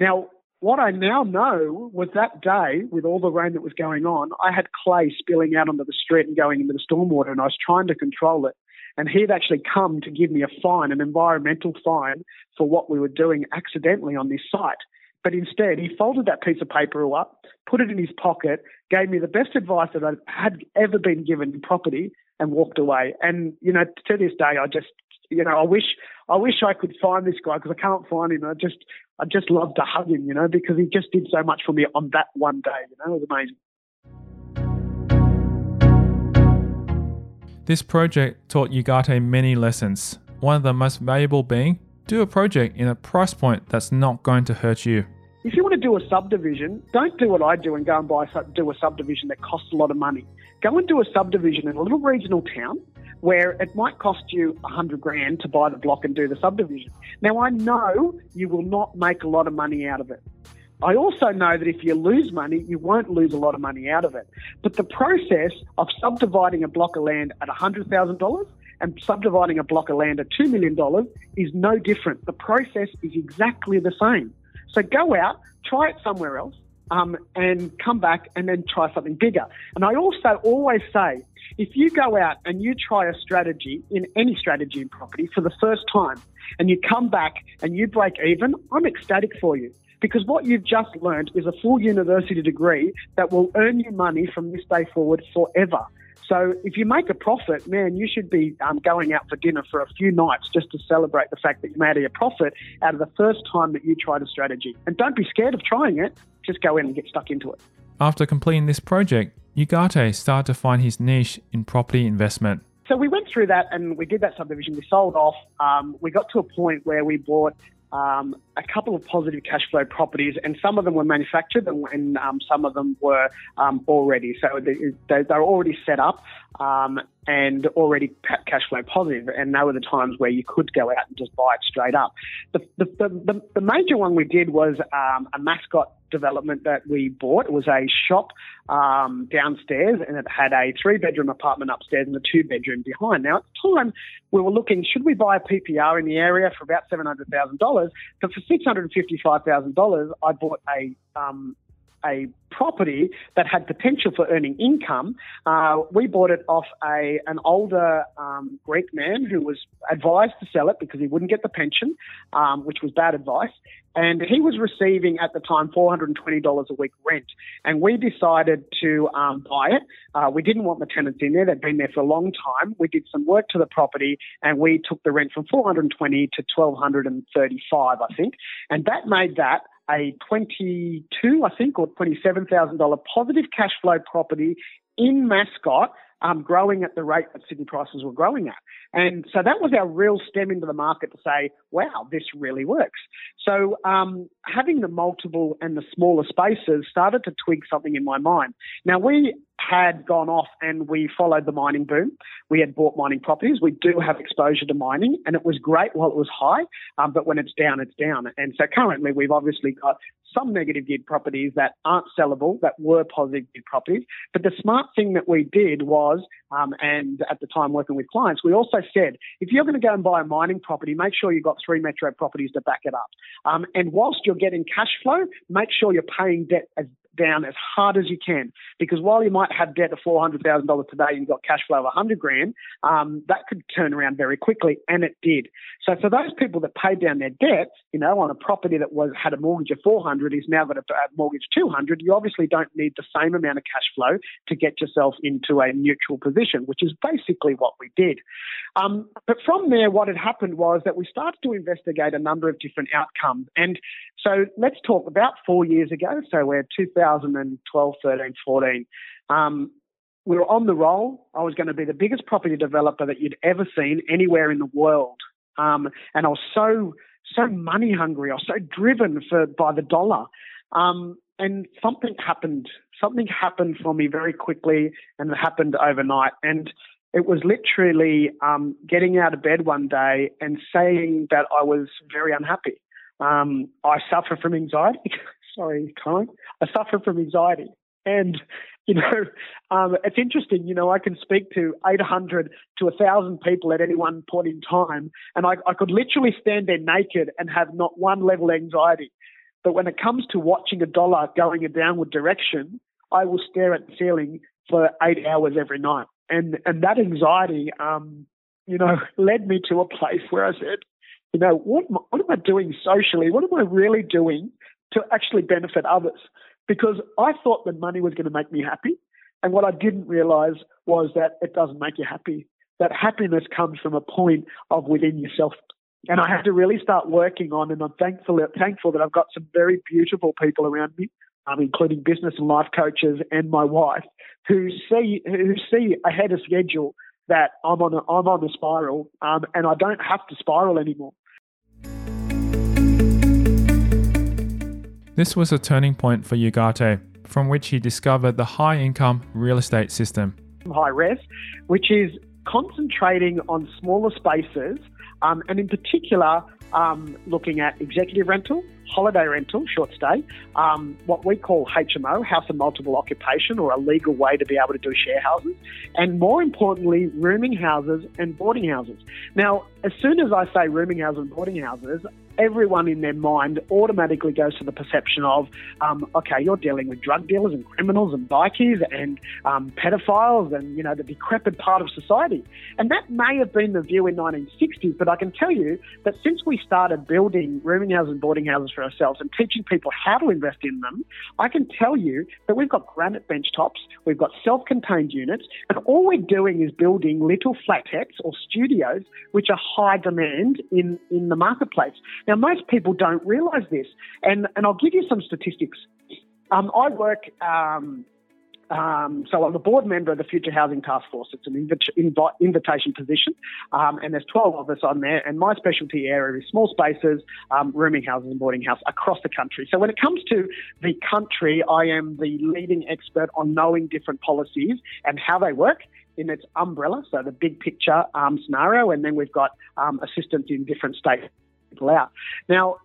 Now, what I now know was that day, with all the rain that was going on, I had clay spilling out onto the street and going into the stormwater, and I was trying to control it. And he had actually come to give me a fine, an environmental fine, for what we were doing accidentally on this site. But instead, he folded that piece of paper up, put it in his pocket, gave me the best advice that I had ever been given in property, and walked away. And, to this day, I just... I wish I could find this guy, because I can't find him. I just love to hug him, because he just did so much for me on that one day. It was amazing. This project taught Ugarte many lessons. One of the most valuable being, do a project in a price point that's not going to hurt you. If you want to do a subdivision, don't do what I do and go and do a subdivision that costs a lot of money. Go and do a subdivision in a little regional town where it might cost you $100,000 to buy the block and do the subdivision. Now, I know you will not make a lot of money out of it, I also know that if you lose money, you won't lose a lot of money out of it. But the process of subdividing a block of land at $100,000 and subdividing a block of land at $2 million is no different. The process is exactly the same. So go out, try it somewhere else, and come back and then try something bigger. And I also always say, if you go out and you try a strategy in any strategy in property for the first time and you come back and you break even, I'm ecstatic for you. Because what you've just learned is a full university degree that will earn you money from this day forward forever. So if you make a profit, man, you should be going out for dinner for a few nights just to celebrate the fact that you made a profit out of the first time that you tried a strategy. And don't be scared of trying it. Just go in and get stuck into it. After completing this project, Ugarte started to find his niche in property investment. So we went through that and we did that subdivision. We sold off. We got to a point where we bought a couple of positive cash flow properties, and some of them were manufactured and some of them were already. So they're already set up and already cash flow positive, and they were the times where you could go out and just buy it straight up. The major one we did was a mascot development that we bought. It was a shop downstairs, and it had a 3-bedroom apartment upstairs and a 2-bedroom behind. Now, at the time, we were looking, should we buy a PPR in the area for about $700,000? But for $655,000, I bought a property that had potential for earning income. We bought it off an older Greek man who was advised to sell it because he wouldn't get the pension, which was bad advice. And he was receiving at the time $420 a week rent. And we decided to buy it. We didn't want the tenants in there. They'd been there for a long time. We did some work to the property and we took the rent from $420 to $1,235, I think. And that made that a $22,000, I think, or $27,000 positive cash flow property in Mascot, growing at the rate that Sydney prices were growing at. And so that was our real stem into the market to say, wow, this really works. So having the multiple and the smaller spaces started to twig something in my mind. Now, we had gone off and we followed the mining boom. We had bought mining properties. We do have exposure to mining, and it was great while it was high, but when it's down, it's down. And so currently we've obviously got some negative yield properties that aren't sellable, that were positive yield properties. But the smart thing that we did was, and at the time working with clients, we also said, if you're going to go and buy a mining property, make sure you've got 3 metro properties to back it up. And whilst you're getting cash flow, make sure you're paying debt down as hard as you can, because while you might have debt of $400,000 today, you've got cash flow of $100,000, that could turn around very quickly, and it did. So for those people that paid down their debt, you know, on a property that had a mortgage of $400,000 is now got a mortgage of $200,000, you obviously don't need the same amount of cash flow to get yourself into a neutral position, which is basically what we did. But from there, what had happened was that we started to investigate a number of different outcomes. And so let's talk about 4 years ago. So we're 2012, 13, 14. We were on the roll. I was going to be the biggest property developer that you'd ever seen anywhere in the world. And I was so money hungry. I was so driven by the dollar. And something happened. Something happened for me very quickly, and it happened overnight. And it was literally getting out of bed one day and saying that I was very unhappy. I suffer from anxiety. Sorry, Colin. I suffer from anxiety. And, you know, it's interesting, you know, I can speak to 800 to 1,000 people at any one point in time, and I could literally stand there naked and have not one level of anxiety. But when it comes to watching a dollar going a downward direction, I will stare at the ceiling for 8 hours every night. And that anxiety, you know, led me to a place where I said, you know, what am I doing socially? What am I really doing to actually benefit others? Because I thought that money was going to make me happy. And what I didn't realize was that it doesn't make you happy. That happiness comes from a point of within yourself. And I had to really start working on, and I'm thankful that I've got some very beautiful people around me, including business and life coaches and my wife, who see ahead of schedule that I'm on a spiral, and I don't have to spiral anymore. This was a turning point for Ugarte, from which he discovered the high-income real estate system. Hi-Res, which is concentrating on smaller spaces, and in particular looking at executive rental, holiday rental, short stay, what we call HMO, house and multiple occupation, or a legal way to be able to do share houses, and more importantly, rooming houses and boarding houses. Now, as soon as I say rooming houses and boarding houses, everyone in their mind automatically goes to the perception of, okay, you're dealing with drug dealers and criminals and bikies and pedophiles and, you know, the decrepit part of society. And that may have been the view in 1960s, but I can tell you that since we started building rooming houses and boarding houses for ourselves and teaching people how to invest in them, I can tell you that we've got granite bench tops, we've got self-contained units, and all we're doing is building little flatheads or studios, which are high demand in the marketplace. Now, most people don't realise this, and I'll give you some statistics. I work, so I'm a board member of the Future Housing Task Force. It's an invitation position, and there's 12 of us on there, and my specialty area is small spaces, rooming houses and boarding houses across the country. So when it comes to the country, I am the leading expert on knowing different policies and how they work in its umbrella, so the big picture scenario, and then we've got assistance in different states. Out. Now,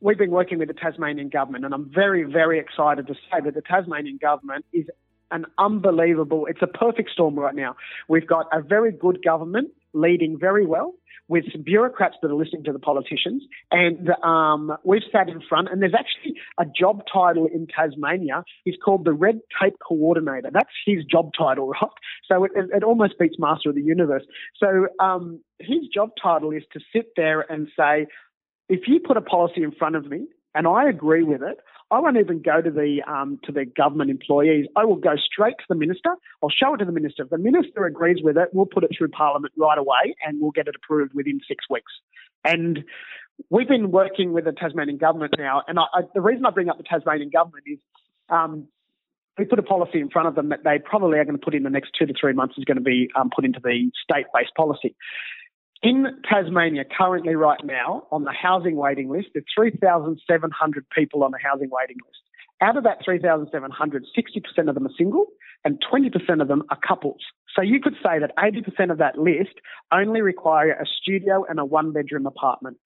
we've been working with the Tasmanian government, and I'm very, very excited to say that the Tasmanian government is an unbelievable, it's a perfect storm right now. We've got a very good government leading very well with some bureaucrats that are listening to the politicians, and we've sat in front, and there's actually a job title in Tasmania. It's called the Red Tape Coordinator. That's his job title, right? So it almost beats Master of the Universe. So his job title is to sit there and say, if you put a policy in front of me and I agree with it, I won't even go to the government employees. I will go straight to the minister. I'll show it to the minister. If the minister agrees with it, we'll put it through Parliament right away and we'll get it approved within 6 weeks. And we've been working with the Tasmanian government now. And the reason I bring up the Tasmanian government is we put a policy in front of them that they probably are going to put in the next 2 to 3 months is going to be put into the state-based policy. In Tasmania, currently right now, on the housing waiting list, there's 3,700 people on the housing waiting list. Out of that 3,700, 60% of them are single and 20% of them are couples. So you could say that 80% of that list only require a studio and a one-bedroom apartment.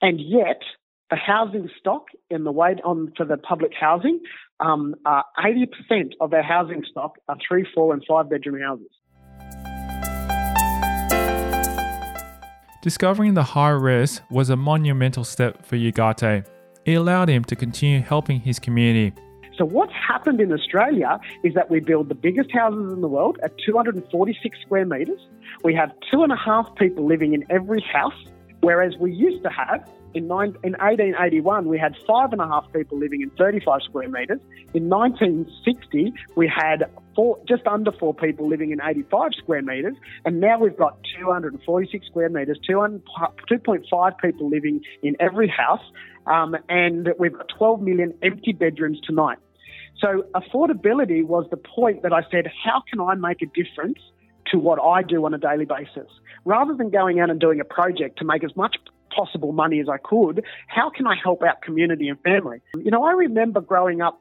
And yet, the housing stock in the wait on for the public housing, 80% of our housing stock are 3, 4 and 5 bedroom houses. Discovering the Hi-Res was a monumental step for Ugarte. It allowed him to continue helping his community. So what's happened in Australia is that we build the biggest houses in the world at 246 square metres. We have 2.5 people living in every house, whereas we used to have, in 1881, we had 5.5 people living in 35 square metres. In 1960, we had just under 4 people living in 85 square metres. And now we've got 246 square metres, 2.5 people living in every house. And we've got 12 million empty bedrooms tonight. So affordability was the point that I said, how can I make a difference to what I do on a daily basis? Rather than going out and doing a project to make as much possible money as I could, how can I help out community and family? You know, I remember growing up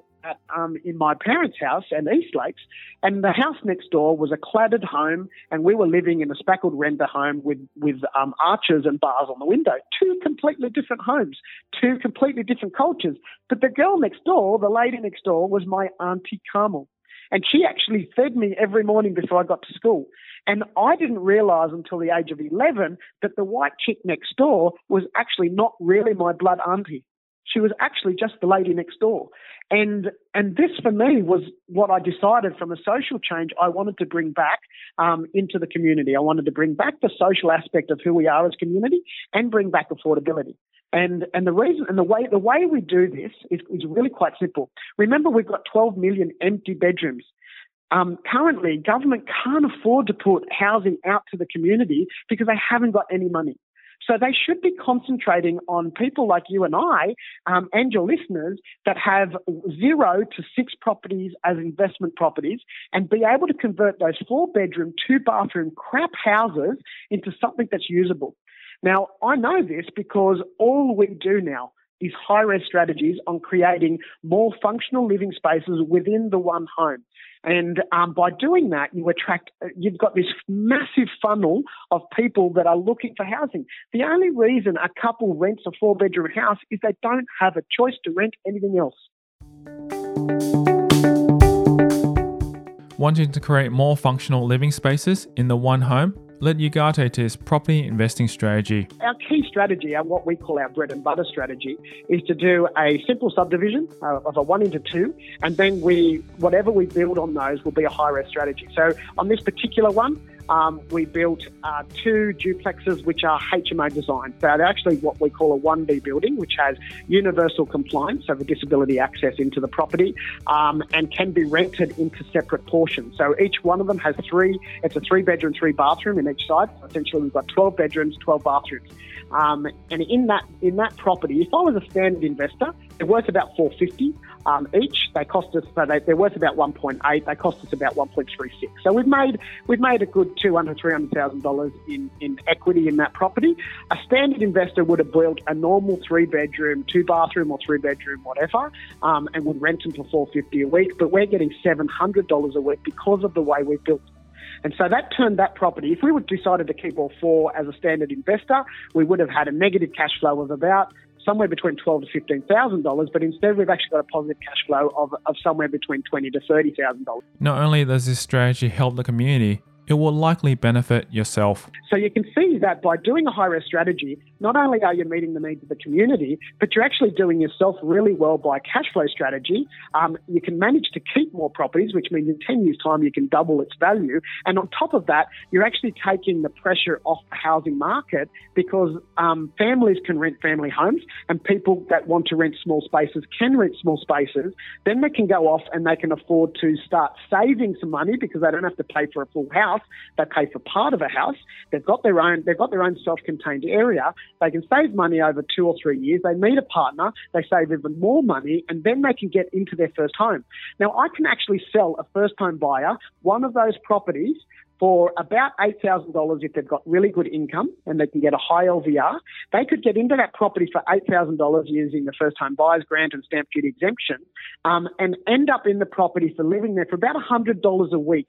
in my parents' house in East Lakes, and the house next door was a cladded home, and we were living in a spackled render home with arches and bars on the window. 2 completely different homes, 2 completely different cultures. But the girl next door, the lady next door, was my Auntie Carmel. And she actually fed me every morning before I got to school. And I didn't realise until the age of 11 that the white chick next door was actually not really my blood auntie. She was actually just the lady next door. And this for me was what I decided from a social change I wanted to bring back into the community. I wanted to bring back the social aspect of who we are as community and bring back affordability. And the reason and the way we do this is really quite simple. Remember, we've got 12 million empty bedrooms. Currently, government can't afford to put housing out to the community because they haven't got any money. So they should be concentrating on people like you and I and your listeners that have 0 to 6 properties as investment properties and be able to convert those 4-bedroom, 2-bathroom crap houses into something that's usable. Now, I know this because all we do now these high-res strategies on creating more functional living spaces within the one home. And by doing that, you attract, you've got this massive funnel of people that are looking for housing. The only reason a couple rents a four-bedroom house is they don't have a choice to rent anything else. Wanting to create more functional living spaces in the one home led Ugarte to his property investing strategy. Our key strategy, and what we call our bread and butter strategy, is to do a simple subdivision of a 1 into 2, and then whatever we build on those will be a high-res strategy. So on this particular one, we built 2 duplexes which are HMO designed. So they're actually what we call a 1B building, which has universal compliance, so the disability access into the property, and can be rented into separate portions. So each one of them has it's a 3-bedroom, 3-bathroom in each side. Essentially, we've got 12 bedrooms, 12 bathrooms. And in that property, if I was a standard investor, they're worth about $450 each. They're worth about $1.8. They cost us about $1.36. So we've made a good $200,000-$300,000 in equity in that property. A standard investor would have built a normal 3-bedroom, 2-bathroom, or 3-bedroom, whatever, and would rent them for $450 a week. But we're getting $700 a week because of the way we built it. And so that turned that property, if we would have decided to keep all 4 as a standard investor, we would have had a negative cash flow of about somewhere between $12,000 to $15,000, but instead we've actually got a positive cash flow of somewhere between $20,000 to $30,000. Not only does this strategy help the community, it will likely benefit yourself. So you can see that by doing a high-res strategy, not only are you meeting the needs of the community, but you're actually doing yourself really well by a cash flow strategy. You can manage to keep more properties, which means in 10 years' time you can double its value. And on top of that, you're actually taking the pressure off the housing market because families can rent family homes, and people that want to rent small spaces can rent small spaces. Then they can go off and they can afford to start saving some money because they don't have to pay for a full house. They pay for part of a house. They've got their own self-contained area. They can save money over 2 or 3 years. They meet a partner. They save even more money, and then they can get into their first home. Now, I can actually sell a first-home buyer one of those properties for about $8,000 if they've got really good income and they can get a high LVR. They could get into that property for $8,000 using the first home buyer's grant and stamp duty exemption, and end up in the property for living there for about $100 a week.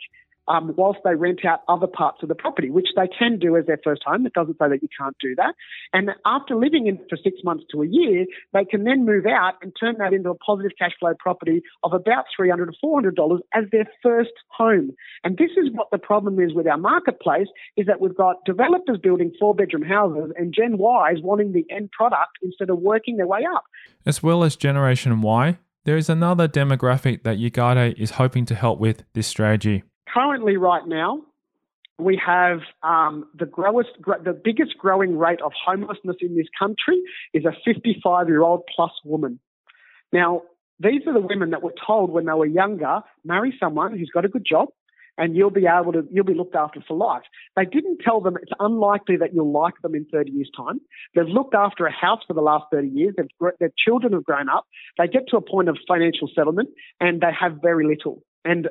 Whilst they rent out other parts of the property, which they can do as their first home. It doesn't say that you can't do that. And after living in it for 6 months to a year, they can then move out and turn that into a positive cash flow property of about $300 to $400 as their first home. And this is what the problem is with our marketplace, is that we've got developers building 4-bedroom houses and Gen Y is wanting the end product instead of working their way up. As well as Generation Y, there is another demographic that Ugarte is hoping to help with this strategy. Currently, right now, we have the biggest growing rate of homelessness in this country is a 55-year-old plus woman. Now, these are the women that were told when they were younger, marry someone who's got a good job, and you'll be looked after for life. They didn't tell them it's unlikely that you'll like them in 30 years' time. They've looked after a house for the last 30 years. Their children have grown up. They get to a point of financial settlement, and they have very little. And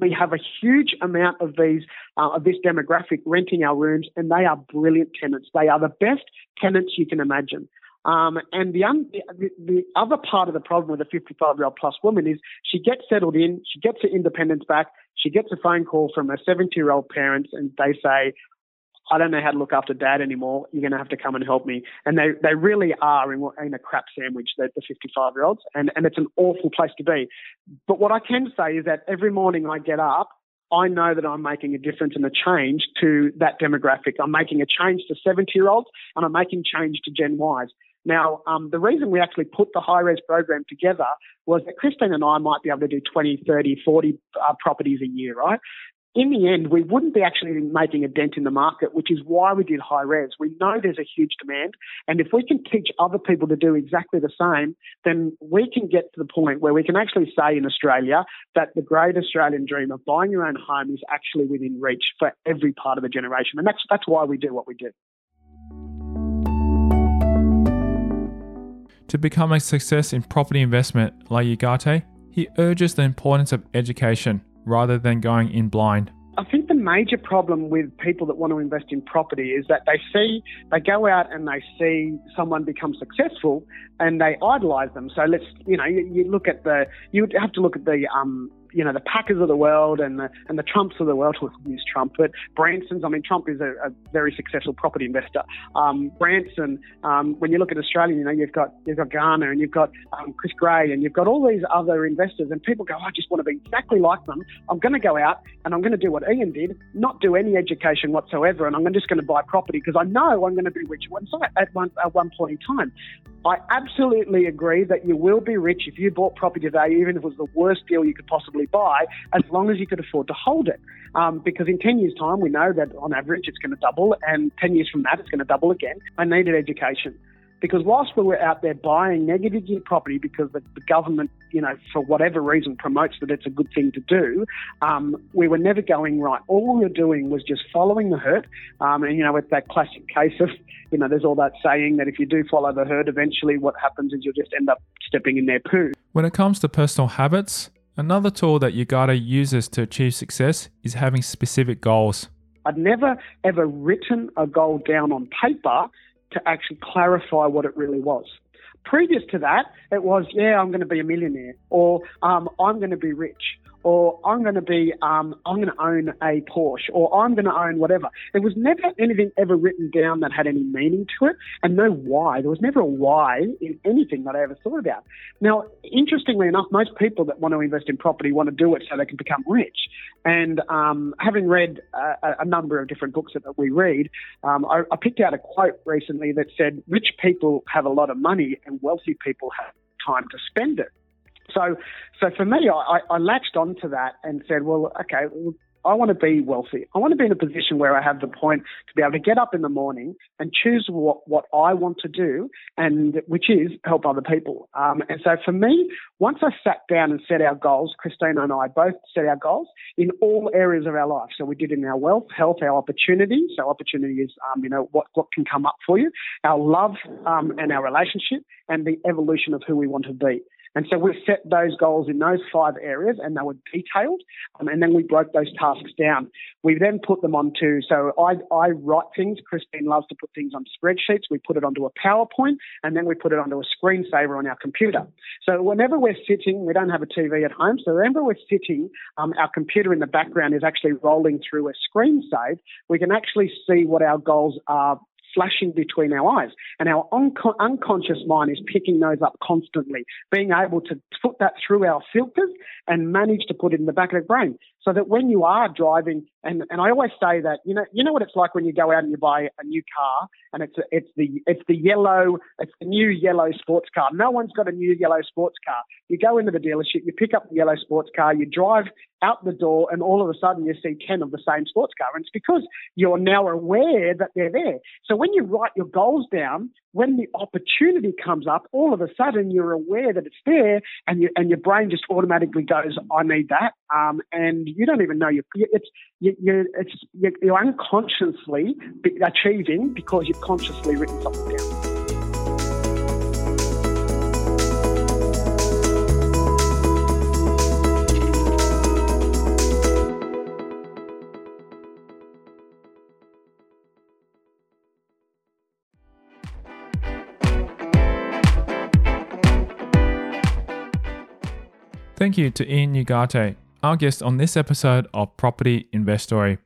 we have a huge amount of these of this demographic renting our rooms, and they are brilliant tenants. They are the best tenants you can imagine. And the other part of the problem with a 55-year-old plus woman is she gets settled in, she gets her independence back, she gets a phone call from her 70-year-old parents, and they say, I don't know how to look after dad anymore. You're going to have to come and help me. And they really are in a crap sandwich, the 55-year-olds, and it's an awful place to be. But what I can say is that every morning I get up, I know that I'm making a difference and a change to that demographic. I'm making a change to 70-year-olds, and I'm making change to Gen Ys. Now, the reason we actually put the high-res program together was that Christine and I might be able to do 20, 30, 40 properties a year, right? In the end, we wouldn't be actually making a dent in the market, which is why we did high-res. We know there's a huge demand, and if we can teach other people to do exactly the same, then we can get to the point where we can actually say in Australia that the great Australian dream of buying your own home is actually within reach for every part of the generation, and that's why we do what we do. To become a success in property investment like Ugarte, he urges the importance of education, rather than going in blind. I think the major problem with people that want to invest in property is that they go out and they see someone become successful and they idolize them. So you'd have to look at the Packers of the world and the Trumps of the world. Well, use Trump, but Branson's. I mean, Trump is a very successful property investor. Branson. When you look at Australia, you've got Garner and you've got Chris Gray and you've got all these other investors, and people go, I just want to be exactly like them. I'm going to go out and I'm going to do what Ian did, not do any education whatsoever, and I'm just going to buy property because I know I'm going to be rich at one point in time. I absolutely agree that you will be rich if you bought property today, even if it was the worst deal you could possibly buy, as long as you could afford to hold it. Because in 10 years' time, we know that on average it's going to double, and 10 years from that it's going to double again. I needed education. Because whilst we were out there buying negative yield property because the government, for whatever reason, promotes that it's a good thing to do, we were never going right. All we were doing was just following the herd. And it's that classic case of, there's all that saying that if you do follow the herd, eventually what happens is you'll just end up stepping in their poo. When it comes to personal habits, another tool that Ugarte uses to achieve success is having specific goals. I'd never, ever written a goal down on paper to actually clarify what it really was. Previous to that, it was, I'm going to be a millionaire, or I'm going to be rich, or I'm going to own a Porsche, or I'm going to own whatever. There was never anything ever written down that had any meaning to it, and no why. There was never a why in anything that I ever thought about. Now, interestingly enough, most people that want to invest in property want to do it so they can become rich. And having read a number of different books that we read, I picked out a quote recently that said, rich people have a lot of money and wealthy people have time to spend it. So for me, I latched onto that and said, well, okay, I want to be wealthy. I want to be in a position where I have the point to be able to get up in the morning and choose what I want to do, and which is help other people. And so for me, once I sat down and set our goals, Christina and I both set our goals in all areas of our life. So we did in our wealth, health, our opportunity. So opportunity is, what can come up for you, our love and our relationship, and the evolution of who we want to be. And so we set those goals in those 5 areas, and they were detailed, and then we broke those tasks down. We then put them onto, so I write things. Christine loves to put things on spreadsheets. We put it onto a PowerPoint, and then we put it onto a screensaver on our computer. So whenever we're sitting, we don't have a TV at home, so whenever we're sitting, our computer in the background is actually rolling through a screensaver. We can actually see what our goals are flashing between our eyes, and our unconscious mind is picking those up constantly, being able to put that through our filters and manage to put it in the back of the brain, so that when you are driving, and I always say that, you know what it's like when you go out and you buy a new car, and it's the new yellow sports car. No one's got a new yellow sports car. You go into the dealership, you pick up the yellow sports car, you drive out the door, and all of a sudden you see 10 of the same sports car. And it's because you're now aware that they're there. So when you write your goals down, when the opportunity comes up, all of a sudden you're aware that it's there, and your brain just automatically goes, I need that. And you don't even know you're unconsciously achieving because you've consciously written something down. Thank you to Ian Ugarte, our guest on this episode of Property Investory.